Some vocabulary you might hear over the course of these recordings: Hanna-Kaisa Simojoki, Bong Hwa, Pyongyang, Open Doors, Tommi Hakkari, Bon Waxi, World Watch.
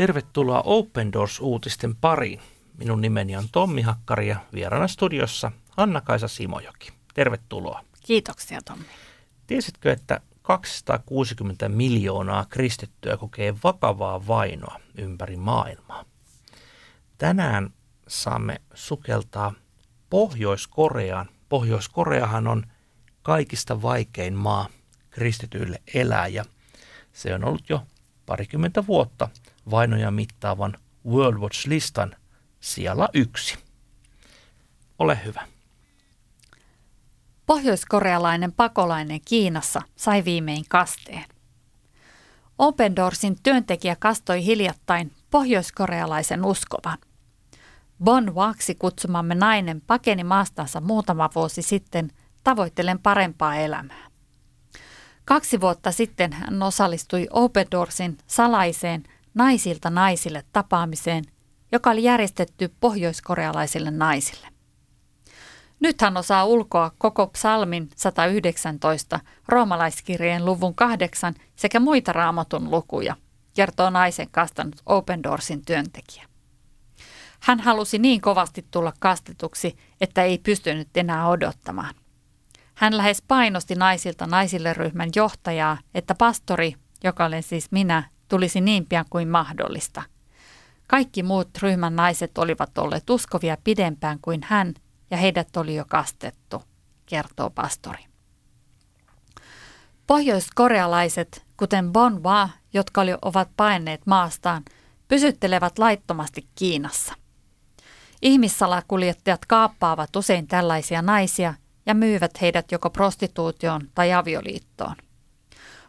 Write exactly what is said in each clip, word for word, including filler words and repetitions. Tervetuloa Open Doors-uutisten pariin. Minun nimeni on Tommi Hakkari ja vieraana studiossa Hanna-Kaisa Simojoki. Tervetuloa. Kiitoksia, Tommi. Tiesitkö, että kaksisataakuusikymmentä miljoonaa kristittyä kokee vakavaa vainoa ympäri maailmaa? Tänään saamme sukeltaa Pohjois-Koreaan. Pohjois-Koreahan on kaikista vaikein maa kristityille elää ja se on ollut jo parikymmentä vuotta vainoja mittaavan World Watch-listan sijalla yksi. Ole hyvä. Pohjoiskorealainen pakolainen Kiinassa sai viimein kasteen. Open Doorsin työntekijä kastoi hiljattain pohjoiskorealaisen uskovan. Bon Waxi kutsumamme nainen pakeni maastansa muutama vuosi sitten tavoittelen parempaa elämää. Kaksi vuotta sitten hän osallistui Open Doorsin salaiseen naisilta naisille tapaamiseen, joka oli järjestetty pohjoiskorealaisille naisille. Nyt hän osaa ulkoa koko psalmin sata yhdeksäntoista, roomalaiskirjeen luvun kahdeksan sekä muita raamatun lukuja, kertoo naisen kastanut Open Doorsin työntekijä. Hän halusi niin kovasti tulla kastetuksi, että ei pystynyt enää odottamaan. Hän lähes painosti naisilta naisille ryhmän johtajaa, että pastori, joka olen siis minä, tulisi niin pian kuin mahdollista. Kaikki muut ryhmän naiset olivat olleet uskovia pidempään kuin hän ja heidät oli jo kastettu, kertoo pastori. Pohjoiskorealaiset, kuten Bong Hwa, jotka ovat paenneet maastaan, pysyttelevät laittomasti Kiinassa. Ihmissalakuljettajat kaappaavat usein tällaisia naisia ja myyvät heidät joko prostituutioon tai avioliittoon.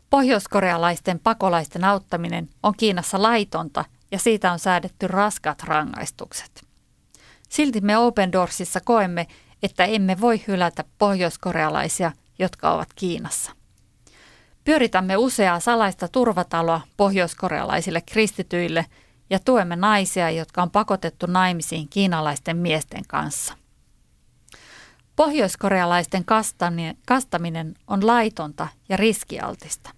Pohjoiskorealaisten pakolaisten auttaminen on Kiinassa laitonta ja siitä on säädetty raskaat rangaistukset. Silti me Open Doorsissa koemme, että emme voi hylätä pohjoiskorealaisia, jotka ovat Kiinassa. Pyöritämme useaa salaista turvataloa pohjoiskorealaisille kristityille ja tuemme naisia, jotka on pakotettu naimisiin kiinalaisten miesten kanssa. Pohjoiskorealaisten kastaminen on laitonta ja riskialtista.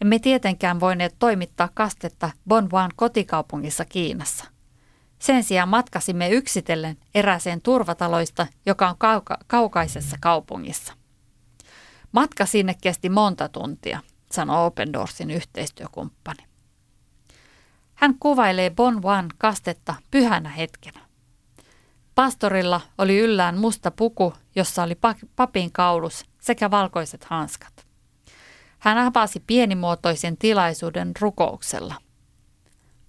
Emme tietenkään voineet toimittaa kastetta Bong Hwan kotikaupungissa Kiinassa. Sen sijaan matkasimme yksitellen erääseen turvataloista, joka on kauka- kaukaisessa kaupungissa. Matka sinne kesti monta tuntia, sanoo Open Doorsin yhteistyökumppani. Hän kuvailee Bong Hwan kastetta pyhänä hetkenä. Pastorilla oli yllään musta puku, jossa oli papin kaulus sekä valkoiset hanskat. Hän avasi pienimuotoisen tilaisuuden rukouksella.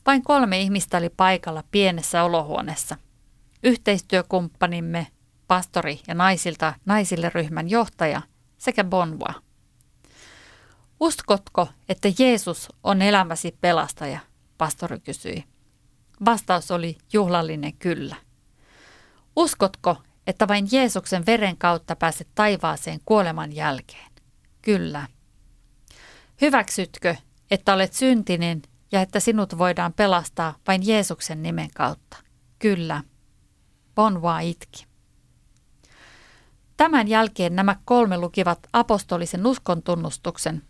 Vain kolme ihmistä oli paikalla pienessä olohuoneessa. Yhteistyökumppanimme, pastori ja naisilta naisille ryhmän johtaja sekä Bong Hwa. Uskotko, että Jeesus on elämäsi pelastaja, pastori kysyi. Vastaus oli juhlallinen kyllä. Uskotko, että vain Jeesuksen veren kautta pääset taivaaseen kuoleman jälkeen? Kyllä. Hyväksytkö, että olet syntinen ja että sinut voidaan pelastaa vain Jeesuksen nimen kautta? Kyllä. Bong Hwa itki. Tämän jälkeen nämä kolme lukivat apostolisen uskontunnustuksen,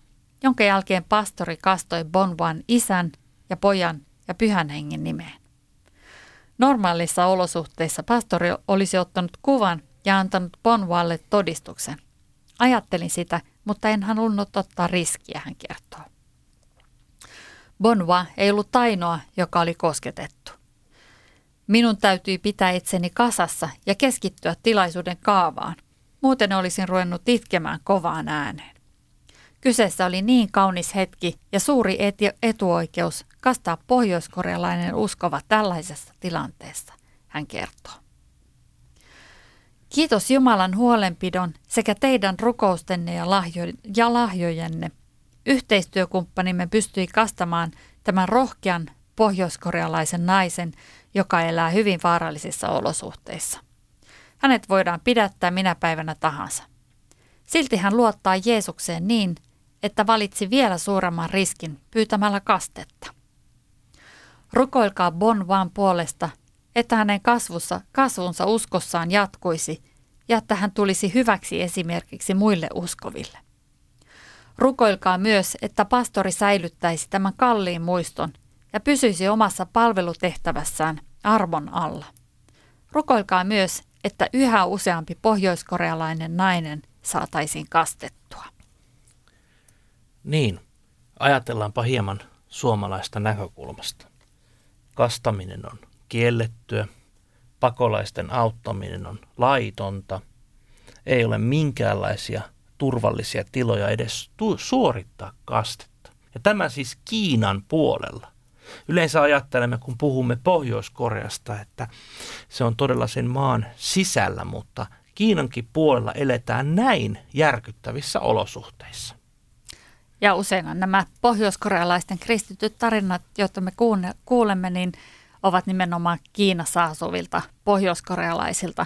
jonka jälkeen pastori kastoi Bong Hwan isän ja pojan ja pyhän hengen nimeen. Normaalissa olosuhteissa pastori olisi ottanut kuvan ja antanut Bong Hwalle todistuksen. Ajattelin sitä, mutta en halunnut ottaa riskiä, hän kertoo. Bong Hwa ei ollut ainoa, joka oli kosketettu. Minun täytyi pitää itseni kasassa ja keskittyä tilaisuuden kaavaan. Muuten olisin ruvennut itkemään kovaan ääneen. Kyseessä oli niin kaunis hetki ja suuri etuoikeus kastaa pohjoiskorealainen uskova tällaisessa tilanteessa, hän kertoo. Kiitos Jumalan huolenpidon sekä teidän rukoustenne ja, lahjo- ja lahjojenne. Yhteistyökumppanimme pystyi kastamaan tämän rohkean pohjoiskorealaisen naisen, joka elää hyvin vaarallisissa olosuhteissa. Hänet voidaan pidättää minä päivänä tahansa. Silti hän luottaa Jeesukseen niin, että valitsi vielä suuremman riskin pyytämällä kastetta. Rukoilkaa Bong Hwan puolesta, että hänen kasvussa, kasvunsa uskossaan jatkuisi ja että hän tulisi hyväksi esimerkiksi muille uskoville. Rukoilkaa myös, että pastori säilyttäisi tämän kalliin muiston ja pysyisi omassa palvelutehtävässään arvon alla. Rukoilkaa myös, että yhä useampi pohjoiskorealainen nainen saataisiin kastettua. Niin, ajatellaanpa hieman suomalaista näkökulmasta. Kastaminen on kiellettyä, pakolaisten auttaminen on laitonta, ei ole minkäänlaisia turvallisia tiloja edes tu- suorittaa kastetta. Ja tämä siis Kiinan puolella. Yleensä ajattelemme, kun puhumme Pohjois-Koreasta, että se on todella sen maan sisällä, mutta Kiinankin puolella eletään näin järkyttävissä olosuhteissa. Ja usein nämä pohjoiskorealaisten kristityt tarinat, joita me kuulemme, niin ovat nimenomaan Kiinassa asuvilta pohjoiskorealaisilta.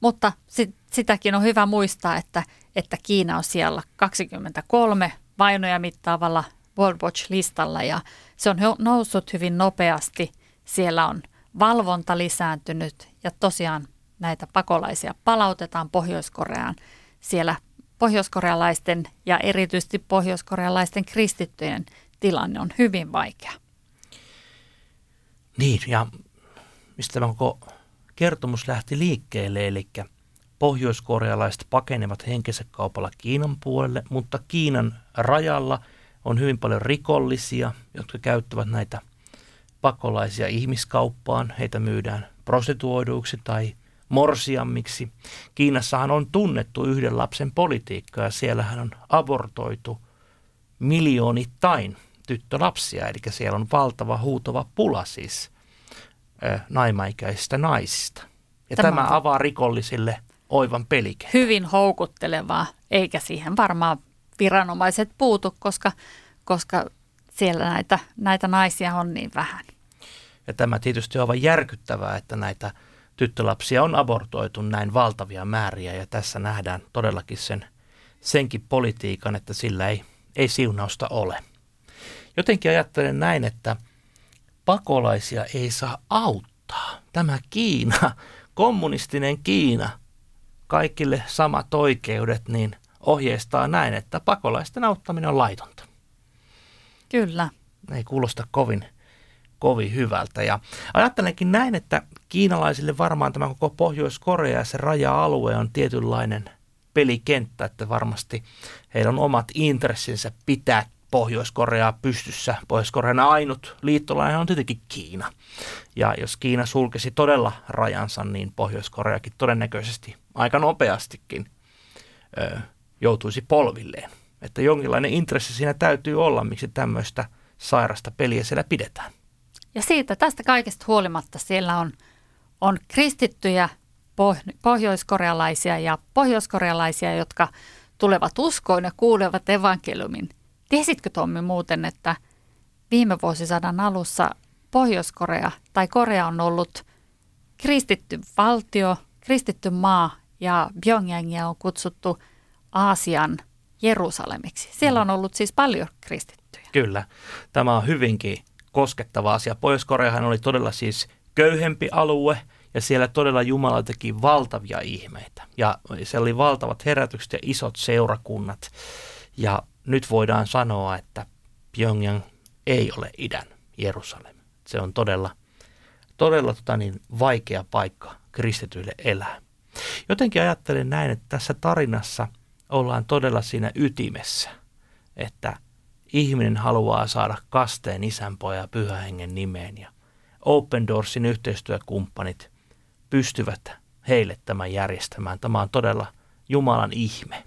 Mutta sit, sitäkin on hyvä muistaa, että, että Kiina on siellä kaksikymmentäkolme vainoja mittaavalla World Watch-listalla ja se on noussut hyvin nopeasti. Siellä on valvonta lisääntynyt ja tosiaan näitä pakolaisia palautetaan Pohjois-Koreaan. Siellä pohjoiskorealaisten ja erityisesti pohjoiskorealaisten kristittyjen tilanne on hyvin vaikea. Niin, ja mistä tämä koko kertomus lähti liikkeelle, eli pohjoiskorealaiset pakenevat henkensä kaupalla Kiinan puolelle, mutta Kiinan rajalla on hyvin paljon rikollisia, jotka käyttävät näitä pakolaisia ihmiskauppaan. Heitä myydään prostituoiduiksi tai morsiammiksi. Kiinassahan on tunnettu yhden lapsen politiikka ja siellähän on abortoitu miljoonittain tyttölapsia. Eli siellä on valtava huutava pula siis äh, naimaikäisistä naisista. Ja tämä, tämä avaa rikollisille oivan pelikenttä. Hyvin houkuttelevaa, eikä siihen varmaan viranomaiset puutu, koska, koska siellä näitä, näitä naisia on niin vähän. Ja tämä tietysti on aivan järkyttävää, että näitä tyttölapsia on abortoitu näin valtavia määriä ja tässä nähdään todellakin sen, senkin politiikan, että sillä ei, ei siunausta ole. Jotenkin ajattelen näin, että pakolaisia ei saa auttaa. Tämä Kiina, kommunistinen Kiina, kaikille samat oikeudet, niin ohjeistaa näin, että pakolaisten auttaminen on laitonta. Kyllä. Ei kuulosta kovin, kovin hyvältä. Ja ajattelenkin näin, että kiinalaisille varmaan tämä koko Pohjois-Korea ja se raja-alue on tietynlainen pelikenttä, että varmasti heillä on omat intressinsä pitää Pohjois-Koreaa pystyssä. Pohjois-Korean ainut liittolainen on tietenkin Kiina. Ja jos Kiina sulkisi todella rajansa, niin Pohjois-Koreakin todennäköisesti aika nopeastikin ö, joutuisi polvilleen. Että jonkinlainen intressi siinä täytyy olla, miksi tämmöistä sairasta peliä siellä pidetään. Ja siitä tästä kaikesta huolimatta siellä on, on kristittyjä pohjoiskorealaisia ja pohjoiskorealaisia, jotka tulevat uskoon ja kuulevat evankeliumin. Tiesitkö Tommi muuten, että viime vuosisadan alussa Pohjois-Korea tai Korea on ollut kristitty valtio, kristitty maa ja Pyongyangia on kutsuttu Aasian Jerusalemiksi. Siellä on ollut siis paljon kristittyjä. Kyllä. Tämä on hyvinkin koskettava asia. Pohjois-Koreahan oli todella siis köyhempi alue ja siellä todella Jumala teki valtavia ihmeitä. Ja siellä oli valtavat herätykset ja isot seurakunnat. Ja nyt voidaan sanoa, että Pyongyang ei ole idän Jerusalem. Se on todella, todella tota niin, vaikea paikka kristityille elää. Jotenkin ajattelen näin, että tässä tarinassa ollaan todella siinä ytimessä, että ihminen haluaa saada kasteen isänpojan ja pyhän hengen nimeen ja Open Doorsin yhteistyökumppanit pystyvät heille tämän järjestämään. Tämä on todella Jumalan ihme.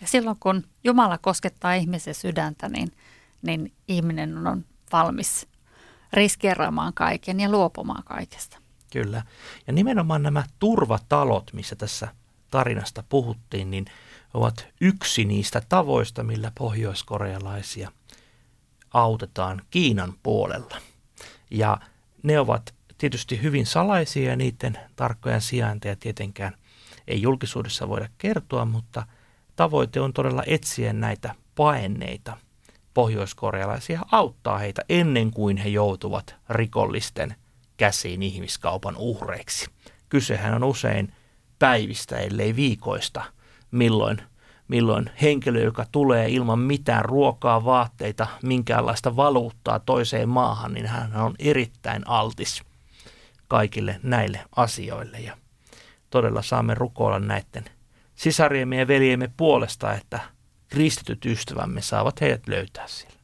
Ja silloin kun Jumala koskettaa ihmisen sydäntä, niin, niin ihminen on valmis riskeeraamaan kaiken ja luopumaan kaikesta. Kyllä. Ja nimenomaan nämä turvatalot, missä tässä tarinasta puhuttiin, niin ovat yksi niistä tavoista, millä pohjoiskorealaisia autetaan Kiinan puolella. Ja ne ovat tietysti hyvin salaisia ja niiden tarkkoja sijainteja tietenkään ei julkisuudessa voida kertoa, mutta tavoite on todella etsiä näitä paenneita pohjoiskorealaisia, auttaa heitä ennen kuin he joutuvat rikollisten käsiin ihmiskaupan uhreiksi. Kysehän on usein päivistä, ellei viikoista, milloin, milloin henkilö, joka tulee ilman mitään ruokaa, vaatteita, minkäänlaista valuuttaa toiseen maahan, niin hän on erittäin altis kaikille näille asioille. Ja todella saamme rukoilla näiden sisariemme ja veljemme puolesta, että kristityt ystävämme saavat heidät löytää sillä.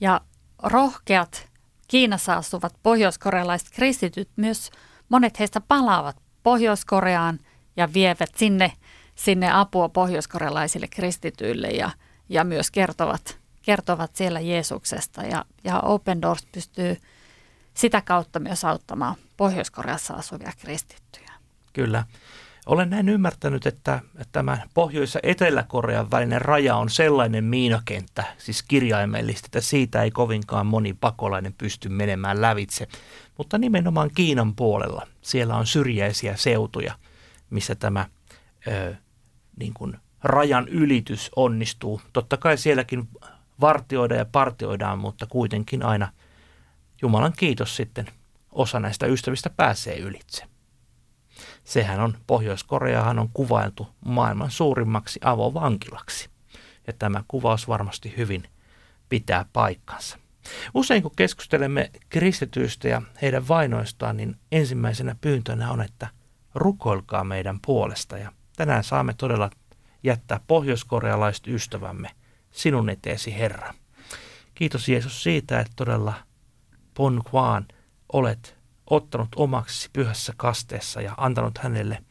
Ja rohkeat Kiinassa asuvat pohjoiskorealaiset kristityt myös, monet heistä palaavat Pohjois-Koreaan ja vievät sinne, sinne apua pohjoiskorealaisille kristityille ja, ja myös kertovat, kertovat siellä Jeesuksesta. Ja, ja Open Doors pystyy sitä kautta myös auttamaan Pohjois-Koreassa asuvia kristittyjä. Kyllä. Olen näin ymmärtänyt, että tämä Pohjois- ja Etelä-Korean välinen raja on sellainen miinakenttä, siis kirjaimellisesti, että siitä ei kovinkaan moni pakolainen pysty menemään lävitse. Mutta nimenomaan Kiinan puolella siellä on syrjäisiä seutuja, missä tämä ö, niin kuin rajan ylitys onnistuu. Totta kai sielläkin vartioidaan ja partioidaan, mutta kuitenkin aina Jumalan kiitos sitten osa näistä ystävistä pääsee ylitse. Sehän on, Pohjois-Koreahan on kuvailtu maailman suurimmaksi avovankilaksi. Ja tämä kuvaus varmasti hyvin pitää paikkansa. Usein kun keskustelemme kristityistä ja heidän vainoistaan, niin ensimmäisenä pyyntönä on, että rukoilkaa meidän puolesta. Ja tänään saamme todella jättää pohjoiskorealaiset ystävämme sinun eteesi, Herra. Kiitos Jeesus siitä, että todella Bong Hwan olet ottanut omaksesi pyhässä kasteessa ja antanut hänelle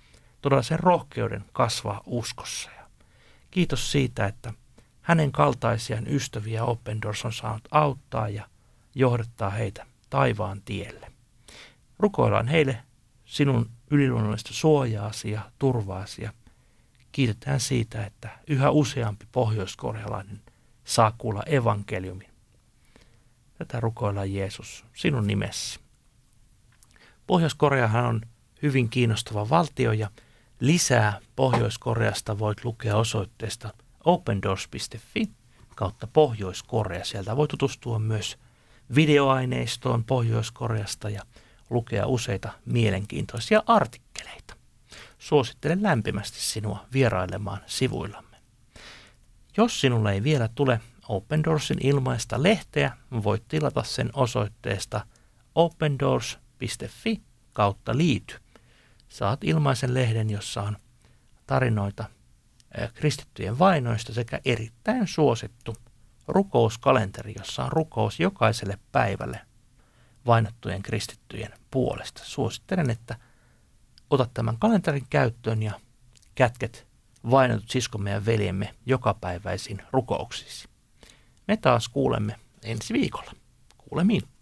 todella sen rohkeuden kasvaa uskossa. Ja kiitos siitä, että hänen kaltaisiaan ystäviä Open Doors on saanut auttaa ja johdattaa heitä taivaan tielle. Rukoillaan heille sinun yliluonnollista suojaasi ja turvaasi ja kiitetään siitä, että yhä useampi pohjoiskorealainen saa kuulla evankeliumin. Tätä rukoillaan Jeesus sinun nimessi. Pohjois-Koreahan on hyvin kiinnostava valtio ja lisää Pohjois-Koreasta voit lukea osoitteesta opendoors piste fi kautta Pohjois-Korea. Sieltä voi tutustua myös videoaineistoon Pohjois-Koreasta ja lukea useita mielenkiintoisia artikkeleita. Suosittelen lämpimästi sinua vierailemaan sivuillamme. Jos sinulle ei vielä tule Open Doorsin ilmaista lehteä, voit tilata sen osoitteesta opendoors piste fi kautta liity. Saat ilmaisen lehden, jossa on tarinoita kristittyjen vainoista sekä erittäin suosittu rukouskalenteri, jossa on rukous jokaiselle päivälle vainottujen kristittyjen puolesta. Suosittelen, että otat tämän kalenterin käyttöön ja kätket vainotut siskomme ja veljemme jokapäiväisiin rukouksisi. Me taas kuulemme ensi viikolla. Kuulemiin.